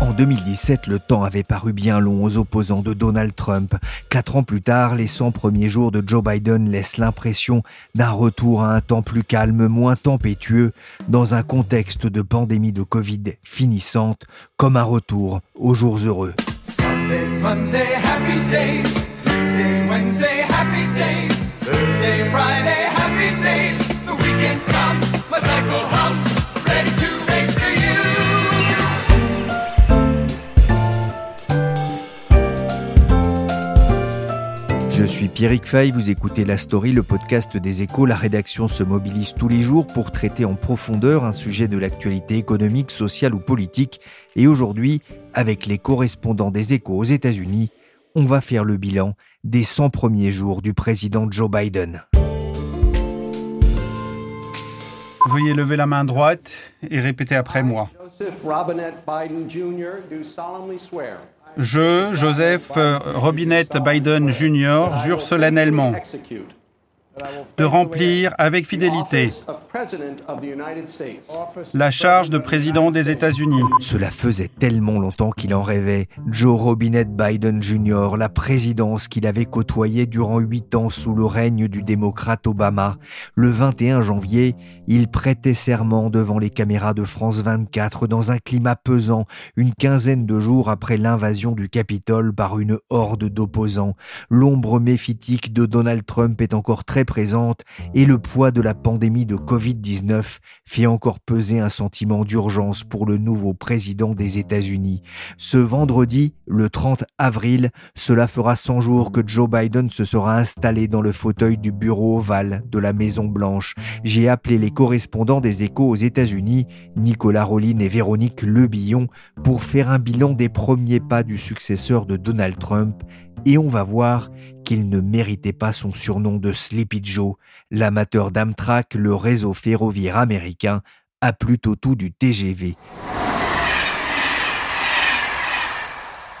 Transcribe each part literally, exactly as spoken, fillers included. En deux mille dix-sept, le temps avait paru bien long aux opposants de Donald Trump. Quatre ans plus tard, les cent premiers jours de Joe Biden laissent l'impression d'un retour à un temps plus calme, moins tempétueux, dans un contexte de pandémie de Covid finissante, comme un retour aux jours heureux. Sunday, Monday, happy days. Tuesday, Wednesday, happy days. Thursday, Friday, happy days. The weekend comes, my cycle hums, ready to race to you. Je suis Pierrick Fay, vous écoutez La Story, le podcast des Échos. La rédaction se mobilise tous les jours pour traiter en profondeur un sujet de l'actualité économique, sociale ou politique. Et aujourd'hui, avec les correspondants des Échos aux États-Unis, on va faire le bilan des cent premiers jours du président Joe Biden. Veuillez lever la main droite et répéter après moi. Joseph Robinette Biden Junior do solemnly swear. Je, Joseph Robinette Biden Junior, jure solennellement de remplir avec fidélité la charge de président des États-Unis. Cela faisait tellement longtemps qu'il en rêvait. Joe Robinette Biden Junior, la présidence qu'il avait côtoyée durant huit ans sous le règne du démocrate Obama. Le vingt et un janvier, il prêtait serment devant les caméras de France vingt-quatre dans un climat pesant, une quinzaine de jours après l'invasion du Capitole par une horde d'opposants. L'ombre méphitique de Donald Trump est encore très présente et le poids de la pandémie de covid dix-neuf fait encore peser un sentiment d'urgence pour le nouveau président des États-Unis. Ce vendredi, le trente avril, cela fera cent jours que Joe Biden se sera installé dans le fauteuil du bureau ovale de la Maison-Blanche. J'ai appelé les correspondants des Échos aux États-Unis, Nicolas Rollin et Véronique Lebillon, pour faire un bilan des premiers pas du successeur de Donald Trump. Et on va voir qu'il ne méritait pas son surnom de Sleepy Joe. L'amateur d'Amtrak, le réseau ferroviaire américain, a plutôt tout du T G V.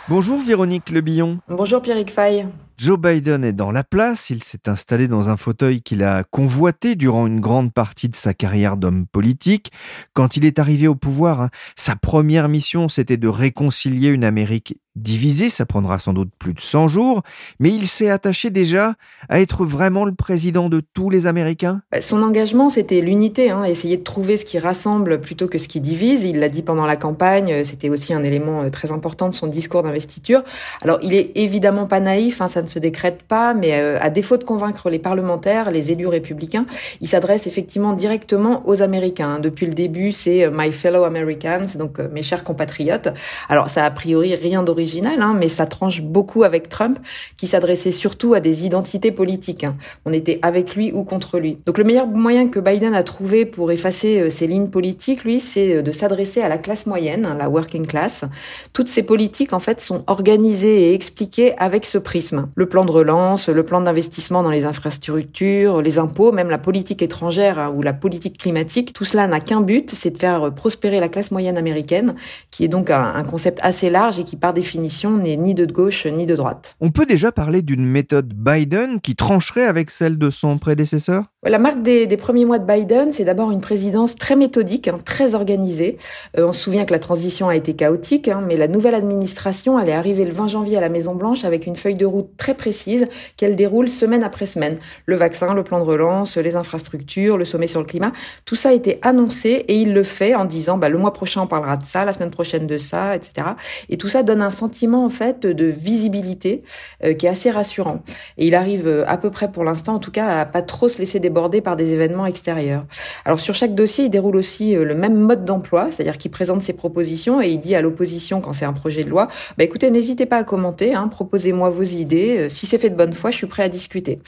Bonjour Véronique Lebillon. Bonjour Pierrick Fay. Joe Biden est dans la place, il s'est installé dans un fauteuil qu'il a convoité durant une grande partie de sa carrière d'homme politique. Quand il est arrivé au pouvoir, hein, sa première mission, c'était de réconcilier une Amérique divisée. Ça prendra sans doute plus de cent jours, mais il s'est attaché déjà à être vraiment le président de tous les Américains. Son engagement, c'était l'unité, hein, essayer de trouver ce qui rassemble plutôt que ce qui divise. Il l'a dit pendant la campagne, c'était aussi un élément très important de son discours d'investiture. Alors, il est évidemment pas naïf, hein, ça ne se décrète pas, mais à défaut de convaincre les parlementaires, les élus républicains, il s'adresse effectivement directement aux Américains. Depuis le début, c'est « my fellow Americans », donc « mes chers compatriotes ». Alors, ça a priori rien d'original, hein, mais ça tranche beaucoup avec Trump, qui s'adressait surtout à des identités politiques. Hein. On était avec lui ou contre lui. Donc, le meilleur moyen que Biden a trouvé pour effacer ses lignes politiques, lui, c'est de s'adresser à la classe moyenne, hein, la working class. Toutes ces politiques, en fait, sont organisées et expliquées avec ce prisme. Le plan de relance, le plan d'investissement dans les infrastructures, les impôts, même la politique étrangère hein, ou la politique climatique, tout cela n'a qu'un but, c'est de faire prospérer la classe moyenne américaine, qui est donc un, un concept assez large et qui, par définition, n'est ni de gauche ni de droite. On peut déjà parler d'une méthode Biden qui trancherait avec celle de son prédécesseur ? La marque des, des premiers mois de Biden, c'est d'abord une présidence très méthodique, hein, très organisée. Euh, on se souvient que la transition a été chaotique, hein, mais la nouvelle administration, elle est arrivée le vingt janvier à la Maison-Blanche avec une feuille de route très précise qu'elle déroule semaine après semaine. Le vaccin, le plan de relance, les infrastructures, le sommet sur le climat, tout ça a été annoncé et il le fait en disant bah, « le mois prochain on parlera de ça, la semaine prochaine de ça, et cetera » Et tout ça donne un sentiment en fait de visibilité euh, qui est assez rassurant. Et il arrive à peu près pour l'instant en tout cas à pas trop se laisser débattre débordés par des événements extérieurs. Alors sur chaque dossier, il déroule aussi le même mode d'emploi, c'est-à-dire qu'il présente ses propositions et il dit à l'opposition, quand c'est un projet de loi, bah écoutez, n'hésitez pas à commenter, hein, proposez-moi vos idées, si c'est fait de bonne foi, je suis prêt à discuter.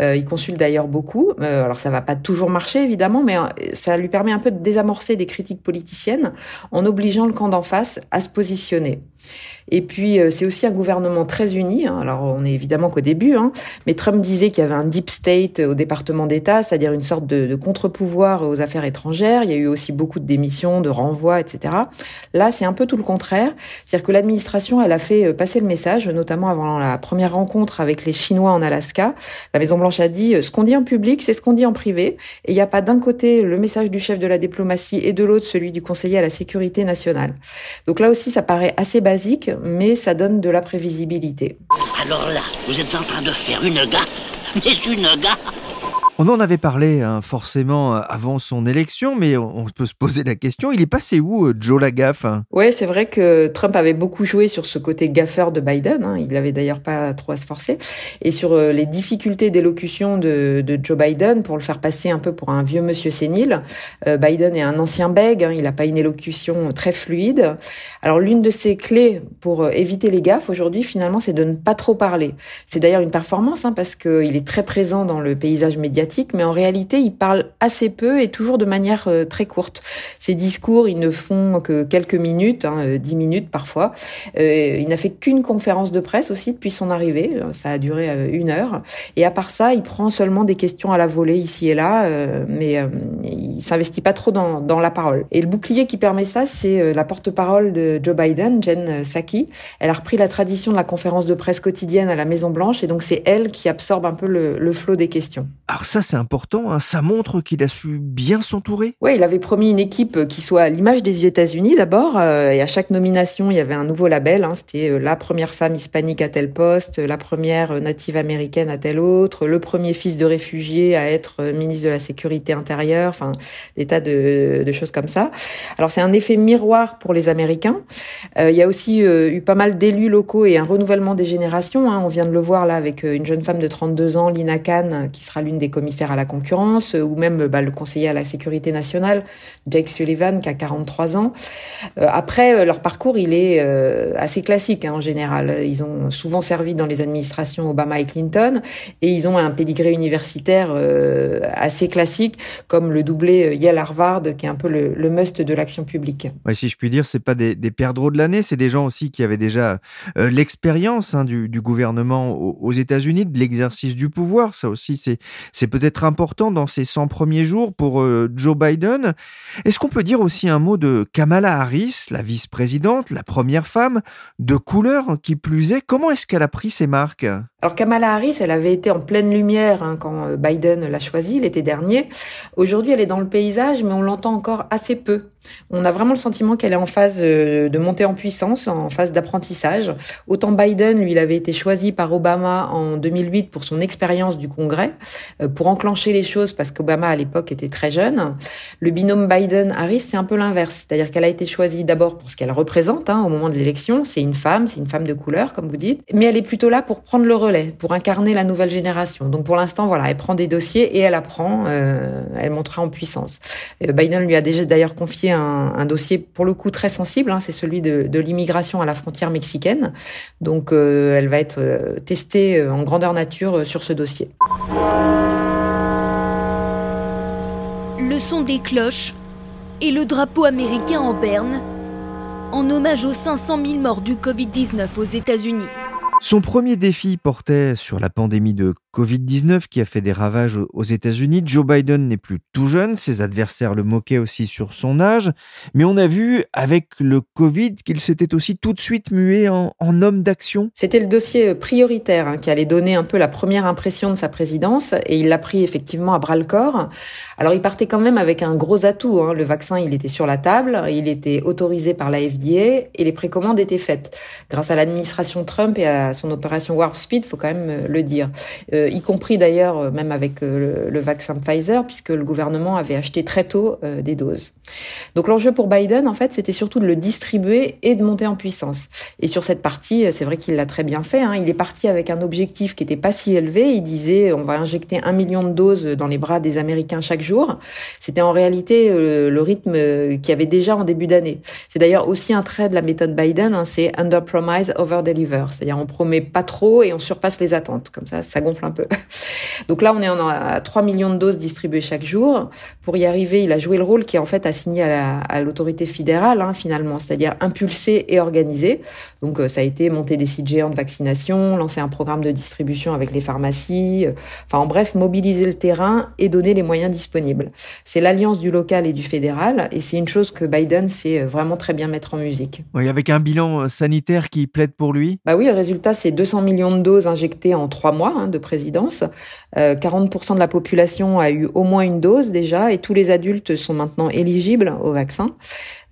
Euh, il consulte d'ailleurs beaucoup, euh, alors ça va pas toujours marcher évidemment, mais ça lui permet un peu de désamorcer des critiques politiciennes en obligeant le camp d'en face à se positionner. Et puis, c'est aussi un gouvernement très uni. Alors, on est évidemment qu'au début, hein, mais Trump disait qu'il y avait un deep state au département d'État, c'est-à-dire une sorte de, de contre-pouvoir aux affaires étrangères. Il y a eu aussi beaucoup de démissions, de renvois, et cetera. Là, c'est un peu tout le contraire. C'est-à-dire que l'administration, elle a fait passer le message, notamment avant la première rencontre avec les Chinois en Alaska. La Maison-Blanche a dit, ce qu'on dit en public, c'est ce qu'on dit en privé. Et il n'y a pas d'un côté le message du chef de la diplomatie et de l'autre celui du conseiller à la sécurité nationale. Donc là aussi, ça paraît assez basique, mais ça donne de la prévisibilité. Alors là, vous êtes en train de faire une gaffe, mais une gaffe. On en avait parlé hein, forcément avant son élection, mais on peut se poser la question, il est passé où Joe la gaffe? Oui, c'est vrai que Trump avait beaucoup joué sur ce côté gaffeur de Biden, hein, il n'avait d'ailleurs pas trop à se forcer, et sur les difficultés d'élocution de, de Joe Biden, pour le faire passer un peu pour un vieux monsieur sénile. Euh, Biden est un ancien bègue, hein, il n'a pas une élocution très fluide. Alors l'une de ses clés pour éviter les gaffes aujourd'hui, finalement, c'est de ne pas trop parler. C'est d'ailleurs une performance, hein, parce qu'il est très présent dans le paysage médiatique, mais en réalité, il parle assez peu et toujours de manière euh, très courte. Ses discours, ils ne font que quelques minutes, hein, dix minutes parfois. Euh, il n'a fait qu'une conférence de presse aussi depuis son arrivée. Ça a duré euh, une heure. Et à part ça, il prend seulement des questions à la volée ici et là, euh, mais euh, il s'investit pas trop dans, dans la parole. Et le bouclier qui permet ça, c'est euh, la porte-parole de Joe Biden, Jen Psaki. Elle a repris la tradition de la conférence de presse quotidienne à la Maison-Blanche et donc c'est elle qui absorbe un peu le, le flot des questions. Alors, ça, c'est important, hein. Ça montre qu'il a su bien s'entourer. Oui, il avait promis une équipe qui soit à l'image des États-Unis d'abord, euh, et à chaque nomination, il y avait un nouveau label, hein. C'était euh, la première femme hispanique à tel poste, la première native américaine à tel autre, le premier fils de réfugié à être euh, ministre de la Sécurité intérieure, enfin, des tas de, de choses comme ça. Alors, c'est un effet miroir pour les Américains. Euh, il y a aussi euh, eu pas mal d'élus locaux et un renouvellement des générations, hein. On vient de le voir là avec une jeune femme de trente-deux ans, Lina Khan, qui sera l'une des commissaire à la concurrence, ou même bah, le conseiller à la sécurité nationale, Jake Sullivan, qui a quarante-trois ans. Euh, après, leur parcours, il est euh, assez classique hein, en général. Ils ont souvent servi dans les administrations Obama et Clinton, et ils ont un pédigré universitaire euh, assez classique, comme le doublé Yale-Harvard, qui est un peu le, le must de l'action publique. Ouais, si je puis dire, c'est pas des, des perdreaux de l'année, c'est des gens aussi qui avaient déjà euh, l'expérience hein, du, du gouvernement aux, aux États-Unis, de l'exercice du pouvoir. Ça aussi, c'est, c'est C'est peut-être important dans ces cent premiers jours pour Joe Biden. Est-ce qu'on peut dire aussi un mot de Kamala Harris, la vice-présidente, la première femme, de couleur qui plus est? Comment est-ce qu'elle a pris ses marques? Alors Kamala Harris, elle avait été en pleine lumière hein, quand Biden l'a choisie l'été dernier. Aujourd'hui, elle est dans le paysage, mais on l'entend encore assez peu. On a vraiment le sentiment qu'elle est en phase de montée en puissance, en phase d'apprentissage. Autant Biden, lui, il avait été choisi par Obama en deux mille huit pour son expérience du Congrès, pour enclencher les choses, parce qu'Obama, à l'époque, était très jeune. Le binôme Biden-Harris, c'est un peu l'inverse. C'est-à-dire qu'elle a été choisie d'abord pour ce qu'elle représente hein, au moment de l'élection. C'est une femme, c'est une femme de couleur, comme vous dites. Mais elle est plutôt là pour prendre le relais, pour incarner la nouvelle génération. Donc, pour l'instant, voilà, elle prend des dossiers et elle apprend. Euh, elle montera en puissance. Euh, Biden lui a déjà d'ailleurs confié Un, un dossier pour le coup très sensible, hein, c'est celui de, de l'immigration à la frontière mexicaine. Donc euh, elle va être euh, testée euh, en grandeur nature euh, sur ce dossier. Le son des cloches et le drapeau américain en berne, en hommage aux cinq cent mille morts du covid dix-neuf aux États-Unis. Son premier défi portait sur la pandémie de covid dix-neuf qui a fait des ravages aux États-Unis. Joe Biden n'est plus tout jeune, ses adversaires le moquaient aussi sur son âge. Mais on a vu avec le Covid qu'il s'était aussi tout de suite mué en, en homme d'action. C'était le dossier prioritaire hein, qui allait donner un peu la première impression de sa présidence et il l'a pris effectivement à bras-le-corps. Alors il partait quand même avec un gros atout. Hein. Le vaccin, il était sur la table, il était autorisé par la F D A et les précommandes étaient faites. Grâce à l'administration Trump et à son opération Warp Speed, faut quand même le dire, euh, y compris d'ailleurs même avec euh, le, le vaccin Pfizer, puisque le gouvernement avait acheté très tôt euh, des doses. Donc l'enjeu pour Biden, en fait, c'était surtout de le distribuer et de monter en puissance. Et sur cette partie, c'est vrai qu'il l'a très bien fait. Hein. Il est parti avec un objectif qui n'était pas si élevé. Il disait, on va injecter un million de doses dans les bras des Américains chaque jour. C'était en réalité euh, le rythme qu'il y avait déjà en début d'année. C'est d'ailleurs aussi un trait de la méthode Biden, hein, c'est « under promise, over deliver ». C'est-à-dire, on promet pas trop et on surpasse les attentes. Comme ça, ça gonfle un peu. Donc là, on est à trois millions de doses distribuées chaque jour. Pour y arriver, il a joué le rôle qui est en fait assigné à, la, à l'autorité fédérale, hein, finalement, c'est-à-dire impulser et organiser. Donc ça a été monter des sites géants de vaccination, lancer un programme de distribution avec les pharmacies, euh, enfin en bref, mobiliser le terrain et donner les moyens disponibles. C'est l'alliance du local et du fédéral, et c'est une chose que Biden sait vraiment très bien mettre en musique. Oui, avec un bilan sanitaire qui plaide pour lui. Bah oui, le résultat, c'est deux cents millions de doses injectées en trois mois hein, de présidence. Euh, quarante pour cent de la population a eu au moins une dose déjà, et tous les adultes sont maintenant éligibles au vaccin.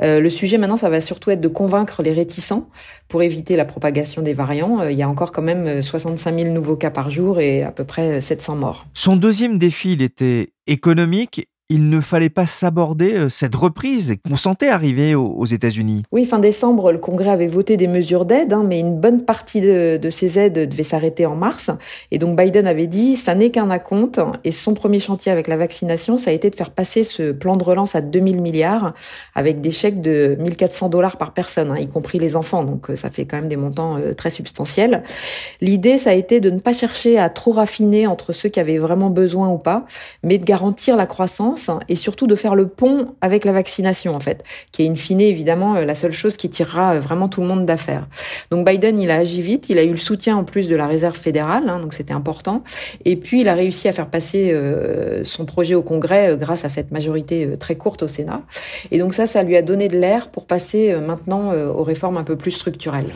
Euh, le sujet maintenant, ça va surtout être de convaincre les réticents pour éviter la propagation des variants. Euh, il y a encore quand même soixante-cinq mille nouveaux cas par jour et à peu près sept cents morts. Son deuxième défi, il était économique. Il ne fallait pas s'aborder cette reprise qu'on sentait arriver aux États-Unis. Oui, fin décembre, le Congrès avait voté des mesures d'aide, hein, mais une bonne partie de, de ces aides devait s'arrêter en mars. Et donc Biden avait dit, ça n'est qu'un acompte. Et son premier chantier avec la vaccination, ça a été de faire passer ce plan de relance à deux mille milliards, avec des chèques de mille quatre cents dollars par personne, hein, y compris les enfants. Donc ça fait quand même des montants euh, très substantiels. L'idée, ça a été de ne pas chercher à trop raffiner entre ceux qui avaient vraiment besoin ou pas, mais de garantir la croissance et surtout de faire le pont avec la vaccination, en fait, qui est in fine, évidemment, la seule chose qui tirera vraiment tout le monde d'affaire. Donc Biden, il a agi vite, il a eu le soutien en plus de la réserve fédérale, hein, donc c'était important, et puis il a réussi à faire passer euh, son projet au Congrès euh, grâce à cette majorité euh, très courte au Sénat. Et donc ça, ça lui a donné de l'air pour passer euh, maintenant euh, aux réformes un peu plus structurelles.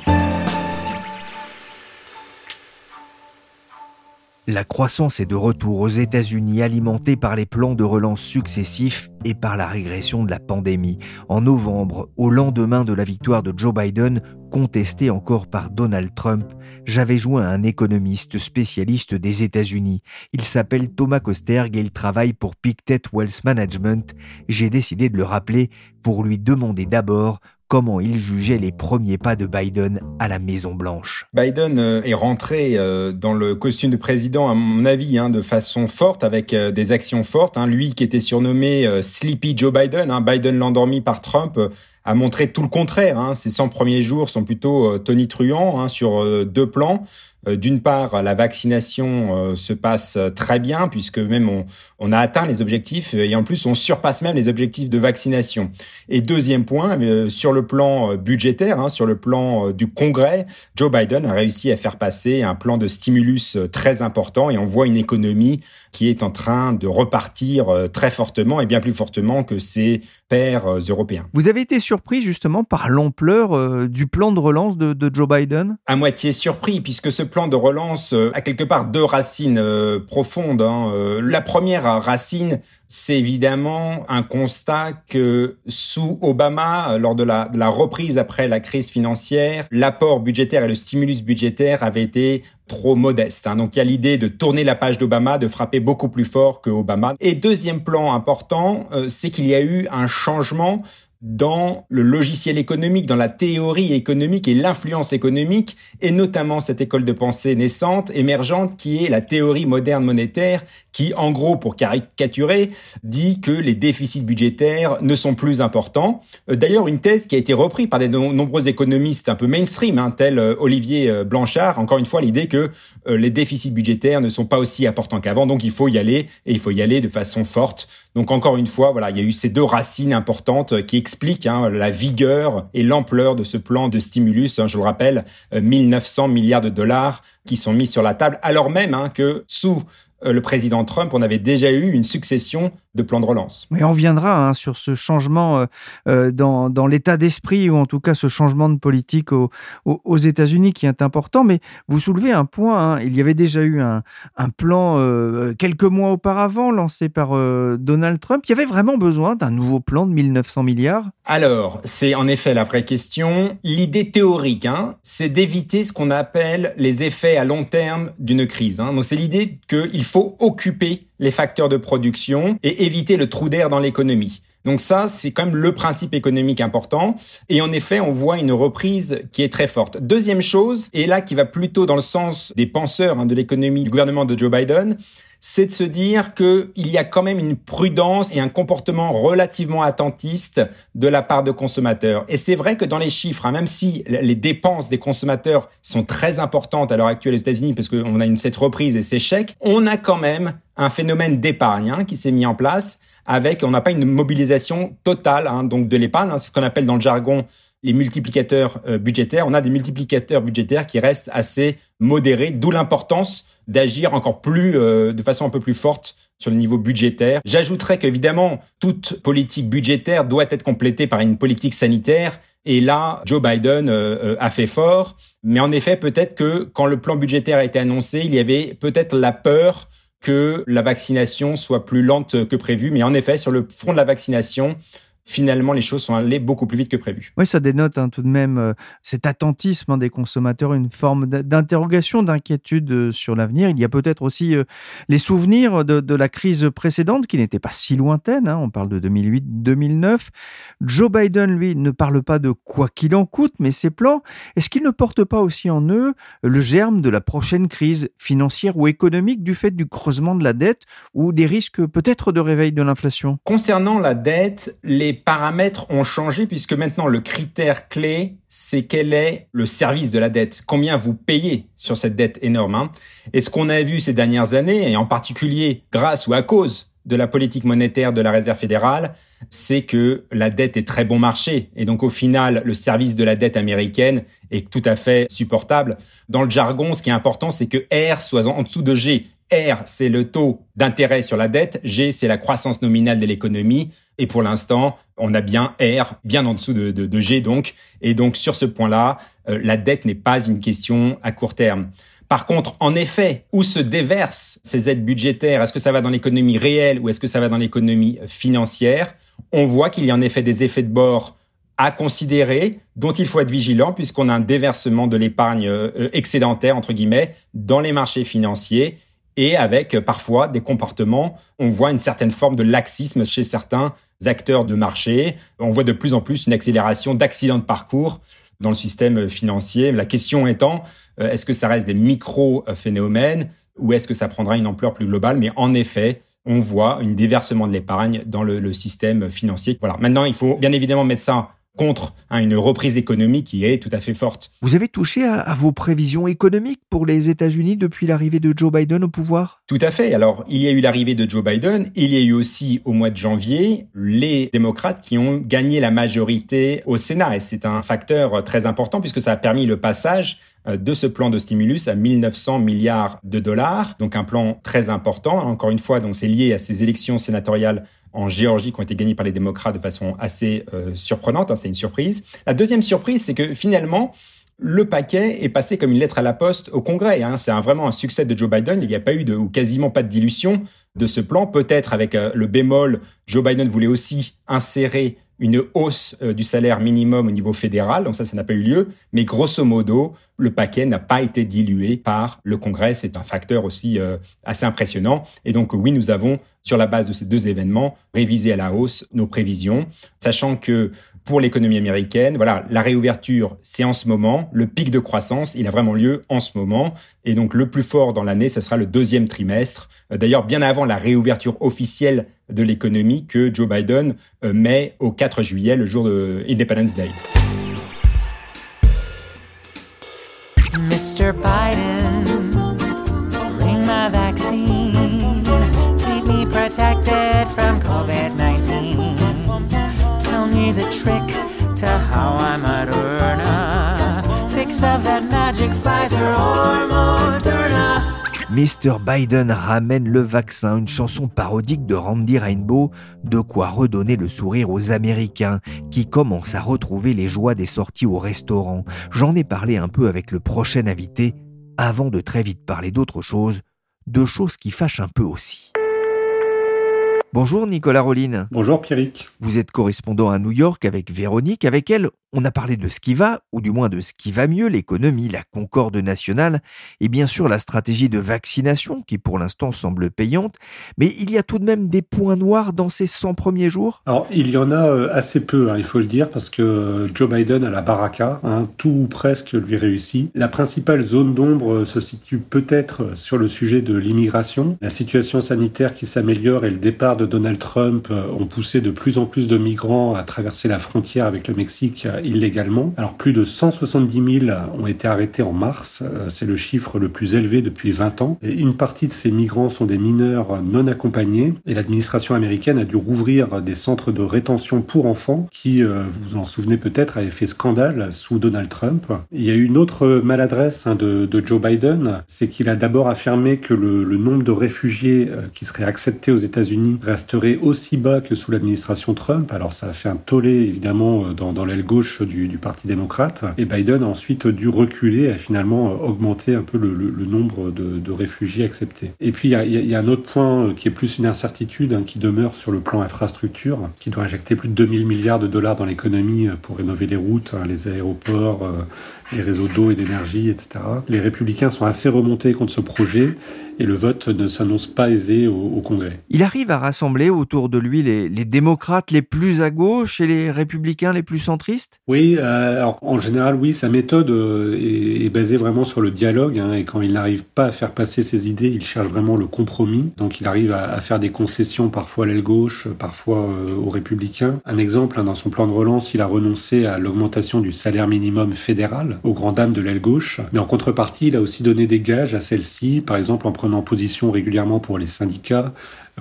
La croissance est de retour aux États-Unis, alimentée par les plans de relance successifs et par la régression de la pandémie. En novembre, au lendemain de la victoire de Joe Biden, contestée encore par Donald Trump, j'avais joint un économiste spécialiste des États-Unis. Il s'appelle Thomas Kosterg et il travaille pour Pictet Wealth Management. J'ai décidé de le rappeler pour lui demander d'abord comment il jugeait les premiers pas de Biden à la Maison-Blanche. Biden est rentré dans le costume de président, à mon avis, de façon forte, avec des actions fortes. Lui qui était surnommé « Sleepy Joe Biden », Biden l'endormi par Trump, a montré tout le contraire. Ses cent premiers jours sont plutôt tonitruants sur deux plans. D'une part, la vaccination se passe très bien, puisque même on, on a atteint les objectifs et en plus, on surpasse même les objectifs de vaccination. Et deuxième point, sur le plan budgétaire, sur le plan du Congrès, Joe Biden a réussi à faire passer un plan de stimulus très important et on voit une économie qui est en train de repartir très fortement et bien plus fortement que ses pairs européens. Vous avez été surpris justement par l'ampleur du plan de relance de, de Joe Biden ? À moitié surpris, puisque ce plan de relance a quelque part deux racines euh, profondes. Hein. Euh, la première racine, c'est évidemment un constat que sous Obama, lors de la, de la reprise après la crise financière, l'apport budgétaire et le stimulus budgétaire avaient été trop modestes. Hein. Donc il y a l'idée de tourner la page d'Obama, de frapper beaucoup plus fort que Obama. Et deuxième plan important, euh, c'est qu'il y a eu un changement dans le logiciel économique, dans la théorie économique et l'influence économique, et notamment cette école de pensée naissante, émergente, qui est la théorie moderne monétaire, qui, en gros, pour caricaturer, dit que les déficits budgétaires ne sont plus importants. D'ailleurs, une thèse qui a été reprise par de nombreux économistes un peu mainstream, hein, tels Olivier Blanchard, encore une fois, l'idée que les déficits budgétaires ne sont pas aussi importants qu'avant, donc il faut y aller, et il faut y aller de façon forte. Donc, encore une fois, voilà, il y a eu ces deux racines importantes qui expliquent hein, la vigueur et l'ampleur de ce plan de stimulus. Hein, je le rappelle, mille neuf cents milliards de dollars qui sont mis sur la table, alors même hein, que sous le président Trump, on avait déjà eu une succession de plans de relance. Et on viendra hein, sur ce changement euh, dans, dans l'état d'esprit, ou en tout cas ce changement de politique au, au, aux États-Unis qui est important. Mais vous soulevez un point, hein, il y avait déjà eu un, un plan euh, quelques mois auparavant lancé par euh, Donald Trump. Il y avait vraiment besoin d'un nouveau plan de mille neuf cents milliards ? Alors, c'est en effet la vraie question. L'idée théorique, hein, c'est d'éviter ce qu'on appelle les effets à long terme d'une crise. Hein. Donc c'est l'idée qu'il faut faut occuper les facteurs de production et éviter le trou d'air dans l'économie. Donc ça, c'est quand même le principe économique important. Et en effet, on voit une reprise qui est très forte. Deuxième chose, et là qui va plutôt dans le sens des penseurs hein, de l'économie du gouvernement de Joe Biden, c'est de se dire qu'il y a quand même une prudence et un comportement relativement attentiste de la part de consommateurs. Et c'est vrai que dans les chiffres, hein, même si les dépenses des consommateurs sont très importantes à l'heure actuelle aux États-Unis, parce qu'on a une, cette reprise et ces chèques, on a quand même un phénomène d'épargne hein, qui s'est mis en place avec, on n'a pas une mobilisation totale hein, donc de l'épargne, hein, c'est ce qu'on appelle dans le jargon les multiplicateurs euh, budgétaires. On a des multiplicateurs budgétaires qui restent assez modérés, d'où l'importance d'agir encore plus, euh, de façon un peu plus forte sur le niveau budgétaire. J'ajouterais qu'évidemment, toute politique budgétaire doit être complétée par une politique sanitaire. Et là, Joe Biden euh, a fait fort. Mais en effet, peut-être que quand le plan budgétaire a été annoncé, il y avait peut-être la peur que la vaccination soit plus lente que prévu. Mais en effet, sur le front de la vaccination, finalement, les choses sont allées beaucoup plus vite que prévu. Oui, ça dénote hein, tout de même euh, cet attentisme hein, des consommateurs, une forme d'interrogation, d'inquiétude euh, sur l'avenir. Il y a peut-être aussi euh, les souvenirs de, de la crise précédente qui n'était pas si lointaine. Hein, on parle de deux mille huit deux mille neuf. Joe Biden, lui, ne parle pas de quoi qu'il en coûte, mais ses plans, est-ce qu'ils ne portent pas aussi en eux le germe de la prochaine crise financière ou économique du fait du creusement de la dette ou des risques peut-être de réveil de l'inflation ? Concernant la dette, les Les paramètres ont changé puisque maintenant le critère clé, c'est quel est le service de la dette, combien vous payez sur cette dette énorme. Hein. Et ce qu'on a vu ces dernières années, et en particulier grâce ou à cause de la politique monétaire de la Réserve fédérale, c'est que la dette est très bon marché. Et donc au final, le service de la dette américaine est tout à fait supportable. Dans le jargon, ce qui est important, c'est que R soit en dessous de G. R, c'est le taux d'intérêt sur la dette. G, c'est la croissance nominale de l'économie. Et pour l'instant, on a bien R, bien en dessous de, de, de G donc. Et donc, sur ce point-là, euh, la dette n'est pas une question à court terme. Par contre, en effet, où se déversent ces aides budgétaires? Est-ce que ça va dans l'économie réelle ou est-ce que ça va dans l'économie financière? On voit qu'il y a en effet des effets de bord à considérer, dont il faut être vigilant puisqu'on a un déversement de l'épargne euh, excédentaire, entre guillemets, dans les marchés financiers. Et avec parfois des comportements, on voit une certaine forme de laxisme chez certains acteurs de marché. On voit de plus en plus une accélération d'accidents de parcours dans le système financier. La question étant, est-ce que ça reste des micro-phénomènes ou est-ce que ça prendra une ampleur plus globale? Mais en effet, on voit un déversement de l'épargne dans le, le système financier. Voilà. Maintenant, il faut bien évidemment mettre ça contre hein, une reprise économique qui est tout à fait forte. Vous avez touché à, à vos prévisions économiques pour les États-Unis depuis l'arrivée de Joe Biden au pouvoir ? Tout à fait. Alors, il y a eu l'arrivée de Joe Biden. Il y a eu aussi, au mois de janvier, les démocrates qui ont gagné la majorité au Sénat. Et c'est un facteur très important puisque ça a permis le passage de ce plan de stimulus à mille neuf cents milliards de dollars. Donc, un plan très important. Encore une fois, donc c'est lié à ces élections sénatoriales en Géorgie qui ont été gagnées par les démocrates de façon assez euh, surprenante. Hein, c'était une surprise. La deuxième surprise, c'est que finalement, le paquet est passé comme une lettre à la poste au Congrès. Hein. C'est un, vraiment un succès de Joe Biden. Il n'y a pas eu de, ou quasiment pas de dilution de ce plan. Peut-être avec euh, le bémol, Joe Biden voulait aussi insérer une hausse euh, du salaire minimum au niveau fédéral. Donc ça, ça n'a pas eu lieu. Mais grosso modo, le paquet n'a pas été dilué par le Congrès. C'est un facteur aussi euh, assez impressionnant. Et donc, euh, oui, nous avons, sur la base de ces deux événements, révisé à la hausse nos prévisions, sachant que pour l'économie américaine, voilà, la réouverture, c'est en ce moment. Le pic de croissance, il a vraiment lieu en ce moment. Et donc, le plus fort dans l'année, ce sera le deuxième trimestre. D'ailleurs, bien avant la réouverture officielle de l'économie que Joe Biden met au quatre juillet, le jour de Independence Day. mister Biden, bring my vaccine. Keep me protected from covid nineteen. Tell me the trick to how I'm Moderna. Fix up that magic Pfizer or Moderna. mister Biden ramène le vaccin, une chanson parodique de Randy Rainbow, de quoi redonner le sourire aux Américains qui commencent à retrouver les joies des sorties au restaurant. J'en ai parlé un peu avec le prochain invité, avant de très vite parler d'autres choses, de choses qui fâchent un peu aussi. Bonjour Nicolas Rollin. Bonjour Pierrick. Vous êtes correspondant à New York avec Véronique. Avec elle, On a parlé de ce qui va, ou du moins de ce qui va mieux, l'économie, la concorde nationale et bien sûr la stratégie de vaccination qui pour l'instant semble payante. Mais il y a tout de même des points noirs dans ces cent premiers jours. Alors il y en a assez peu, hein, il faut le dire, parce que Joe Biden a la baraka, hein, tout ou presque lui réussit. La principale zone d'ombre se situe peut-être sur le sujet de l'immigration. La situation sanitaire qui s'améliore et le départ de Donald Trump ont poussé de plus en plus de migrants à traverser la frontière avec le Mexique illégalement. Alors plus de cent soixante-dix mille ont été arrêtés en mars, c'est le chiffre le plus élevé depuis vingt ans. Et une partie de ces migrants sont des mineurs non accompagnés et l'administration américaine a dû rouvrir des centres de rétention pour enfants qui, vous vous en souvenez peut-être, avaient fait scandale sous Donald Trump. Il y a eu une autre maladresse de, de Joe Biden, c'est qu'il a d'abord affirmé que le, le nombre de réfugiés qui seraient acceptés aux États-Unis resterait aussi bas que sous l'administration Trump. Alors ça a fait un tollé évidemment dans, dans l'aile gauche Du, du Parti démocrate. Et Biden a ensuite dû reculer, a finalement augmenté un peu le, le, le nombre de, de réfugiés acceptés. Et puis, il y, y a un autre point qui est plus une incertitude, hein, qui demeure sur le plan infrastructure, qui doit injecter plus de deux mille milliards de dollars dans l'économie pour rénover les routes, hein, les aéroports, euh, les réseaux d'eau et d'énergie, et cetera. Les républicains sont assez remontés contre ce projet et le vote ne s'annonce pas aisé au, au Congrès. Il arrive à rassembler autour de lui les, les démocrates les plus à gauche et les républicains les plus centristes ? Oui, euh, alors, en général, oui, sa méthode euh, est, est basée vraiment sur le dialogue, hein, et quand il n'arrive pas à faire passer ses idées, il cherche vraiment le compromis. Donc il arrive à, à faire des concessions parfois à l'aile gauche, parfois euh, aux républicains. Un exemple, hein, dans son plan de relance, il a renoncé à l'augmentation du salaire minimum fédéral aux grandes dames de l'aile gauche, mais en contrepartie, il a aussi donné des gages à celle-ci, par exemple en prenant position régulièrement pour les syndicats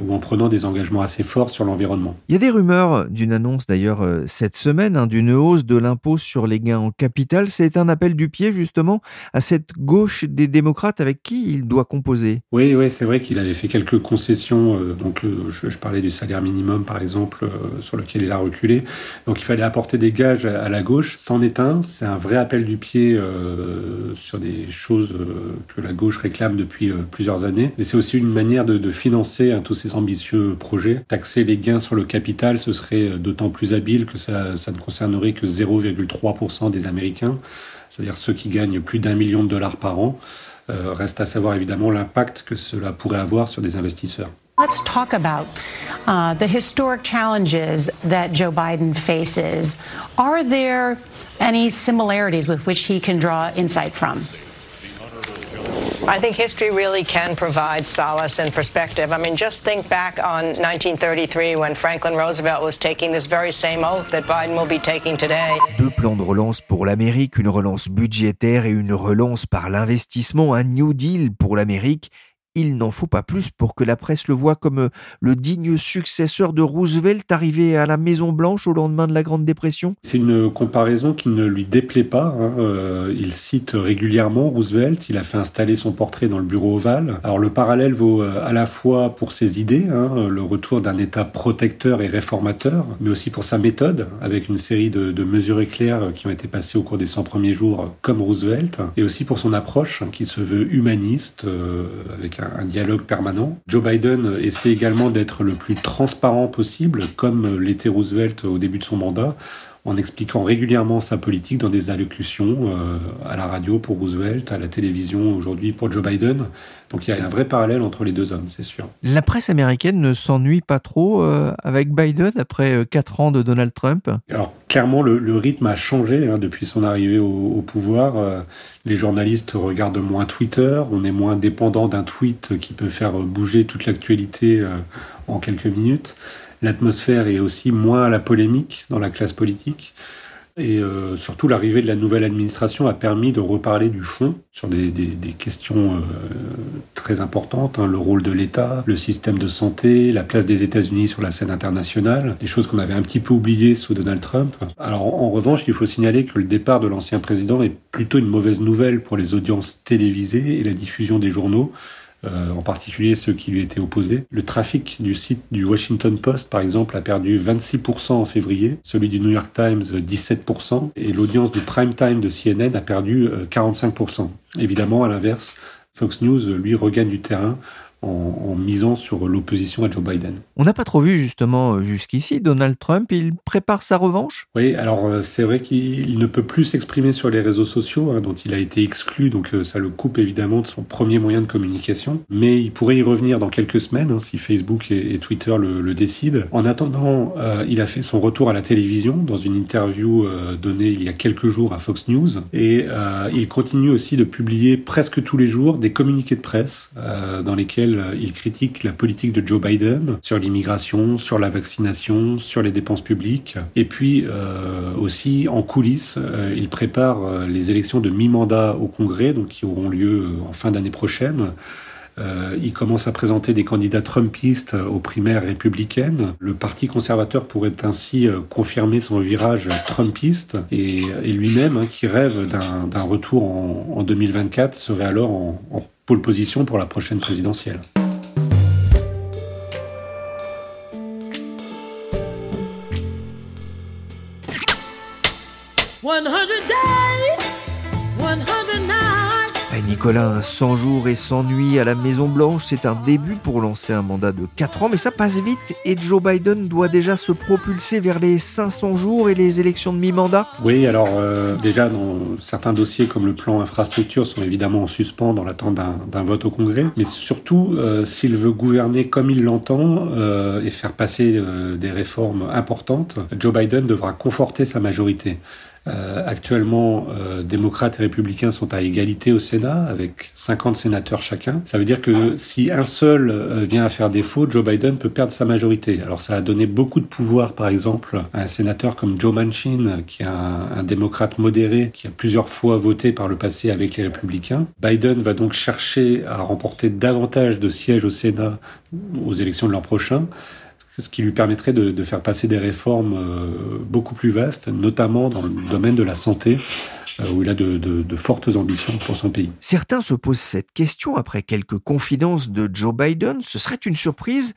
ou en prenant des engagements assez forts sur l'environnement. Il y a des rumeurs d'une annonce d'ailleurs euh, cette semaine, hein, d'une hausse de l'impôt sur les gains en capital. C'est un appel du pied justement à cette gauche des démocrates avec qui il doit composer. Oui, oui, c'est vrai qu'il avait fait quelques concessions. Euh, donc, euh, je, je parlais du salaire minimum par exemple, euh, sur lequel il a reculé. Donc il fallait apporter des gages à, à la gauche. C'en est un, c'est un vrai appel du pied euh, sur des choses euh, que la gauche réclame depuis euh, plusieurs années. Mais c'est aussi une manière de, de financer, hein, tous ces ces ambitieux projets. Taxer les gains sur le capital, ce serait d'autant plus habile que ça, ça ne concernerait que zéro virgule trois pour cent des Américains, c'est-à-dire ceux qui gagnent plus d'un million de dollars par an. Euh, reste à savoir évidemment l'impact que cela pourrait avoir sur des investisseurs. Let's talk about uh, the historic challenges that Joe Biden faces. Are there any similarities with which he can draw insight from? I think history really can provide solace and perspective. I mean, just think back on nineteen thirty-three when Franklin Roosevelt was taking this very same oath that Biden will be taking today. Deux plans de relance pour l'Amérique, une relance budgétaire et une relance par l'investissement, un New Deal pour l'Amérique. Il n'en faut pas plus pour que la presse le voie comme le digne successeur de Roosevelt arrivé à la Maison-Blanche au lendemain de la Grande Dépression. C'est une comparaison qui ne lui déplaît pas, hein. Euh, il cite régulièrement Roosevelt, il a fait installer son portrait dans le bureau ovale. Alors le parallèle vaut à la fois pour ses idées, hein, le retour d'un État protecteur et réformateur, mais aussi pour sa méthode, avec une série de, de mesures éclairs qui ont été passées au cours des cent premiers jours comme Roosevelt, et aussi pour son approche, hein, qui se veut humaniste, euh, avec un un dialogue permanent. Joe Biden essaie également d'être le plus transparent possible, comme l'était Roosevelt au début de son mandat, en expliquant régulièrement sa politique dans des allocutions, euh, à la radio pour Roosevelt, à la télévision aujourd'hui pour Joe Biden. Donc il y a un vrai parallèle entre les deux hommes, c'est sûr. La presse américaine ne s'ennuie pas trop euh, avec Biden après quatre ans de Donald Trump ? Alors clairement, le, le rythme a changé, hein, depuis son arrivée au, au pouvoir. Euh, les journalistes regardent moins Twitter, on est moins dépendant d'un tweet qui peut faire bouger toute l'actualité euh, en quelques minutes. L'atmosphère est aussi moins à la polémique dans la classe politique. Et euh, surtout, l'arrivée de la nouvelle administration a permis de reparler du fond sur des, des, des questions euh, très importantes, hein, le rôle de l'État, le système de santé, la place des États-Unis sur la scène internationale, des choses qu'on avait un petit peu oubliées sous Donald Trump. Alors, en, en revanche, il faut signaler que le départ de l'ancien président est plutôt une mauvaise nouvelle pour les audiences télévisées et la diffusion des journaux, Euh, en particulier ceux qui lui étaient opposés. Le trafic du site du Washington Post, par exemple, a perdu vingt-six pour cent en février, celui du New York Times dix-sept pour cent, et l'audience du prime time de C N N a perdu euh, quarante-cinq pour cent. Évidemment, à l'inverse, Fox News, lui, regagne du terrain en, en misant sur l'opposition à Joe Biden. On n'a pas trop vu justement jusqu'ici Donald Trump, il prépare sa revanche ? Oui, alors c'est vrai qu'il ne peut plus s'exprimer sur les réseaux sociaux, hein, dont il a été exclu, donc ça le coupe évidemment de son premier moyen de communication, mais il pourrait y revenir dans quelques semaines, hein, si Facebook et, et Twitter le, le décident. En attendant, euh, il a fait son retour à la télévision dans une interview euh, donnée il y a quelques jours à Fox News, et euh, il continue aussi de publier presque tous les jours des communiqués de presse euh, dans lesquels il critique la politique de Joe Biden sur l'immigration, sur la vaccination, sur les dépenses publiques. Et puis euh, aussi en coulisses, euh, il prépare euh, les élections de mi-mandat au Congrès, donc qui auront lieu en fin d'année prochaine. Euh, il commence à présenter des candidats trumpistes aux primaires républicaines. Le Parti conservateur pourrait ainsi confirmer son virage trumpiste. Et, et lui-même, hein, qui rêve d'un, d'un retour en, en deux mille vingt-quatre, serait alors en, en pole position pour la prochaine présidentielle. Nicolas, cent jours et cent nuits à la Maison-Blanche, c'est un début pour lancer un mandat de quatre ans, mais ça passe vite et Joe Biden doit déjà se propulser vers les cinq cents jours et les élections de mi-mandat. Oui, alors euh, déjà, dans certains dossiers comme le plan infrastructure sont évidemment en suspens dans l'attente d'un, d'un vote au Congrès, mais surtout, euh, s'il veut gouverner comme il l'entend euh, et faire passer euh, des réformes importantes, Joe Biden devra conforter sa majorité. Euh, actuellement, euh, démocrates et républicains sont à égalité au Sénat, avec cinquante sénateurs chacun. Ça veut dire que si un seul euh, vient à faire défaut, Joe Biden peut perdre sa majorité. Alors ça a donné beaucoup de pouvoir, par exemple, à un sénateur comme Joe Manchin, qui est un, un démocrate modéré, qui a plusieurs fois voté par le passé avec les républicains. Biden va donc chercher à remporter davantage de sièges au Sénat aux élections de l'an prochain, ce qui lui permettrait de, de faire passer des réformes euh, beaucoup plus vastes, notamment dans le domaine de la santé, euh, où il a de, de, de fortes ambitions pour son pays. Certains se posent cette question après quelques confidences de Joe Biden. Ce serait une surprise.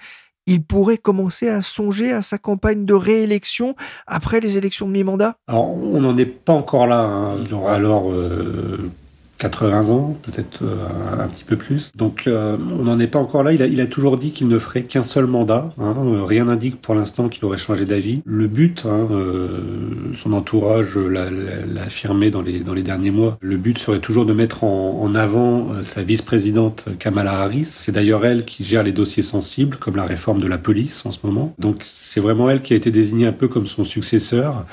Il pourrait commencer à songer à sa campagne de réélection après les élections de mi-mandat ? Alors, on n'en est pas encore là, hein. Il aura alors... Euh, quatre-vingts ans, peut-être euh, un petit peu plus. Donc euh, on n'en est pas encore là. Il a, il a toujours dit qu'il ne ferait qu'un seul mandat. Hein. Rien n'indique pour l'instant qu'il aurait changé d'avis. Le but, hein, euh, son entourage l'a, l'a affirmé dans les, dans les derniers mois, le but serait toujours de mettre en, en avant euh, sa vice-présidente Kamala Harris. C'est d'ailleurs elle qui gère les dossiers sensibles, comme la réforme de la police en ce moment. Donc c'est vraiment elle qui a été désignée un peu comme son successeur.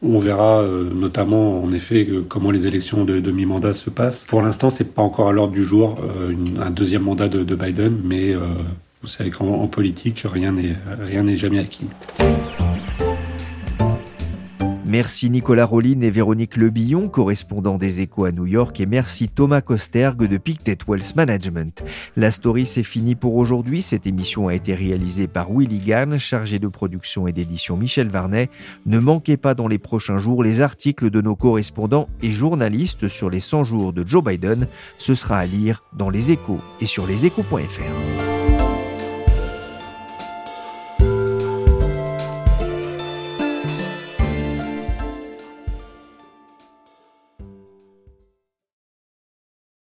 On verra euh, notamment, en effet, euh, comment les élections de, de mi-mandat se passent. Pour l'instant, c'est pas encore à l'ordre du jour euh, une, un deuxième mandat de, de Biden, mais euh, vous savez qu'en en politique, rien n'est, rien n'est jamais acquis. Merci Nicolas Rauline et Véronique Lebillon, correspondants des Échos à New York, et merci Thomas Kosterg de Pictet Wealth Management. La Story, c'est fini pour aujourd'hui. Cette émission a été réalisée par Willy Gann, chargé de production et d'édition Michel Varnet. Ne manquez pas dans les prochains jours les articles de nos correspondants et journalistes sur les cent jours de Joe Biden. Ce sera à lire dans Les Échos et sur leséchos point fr.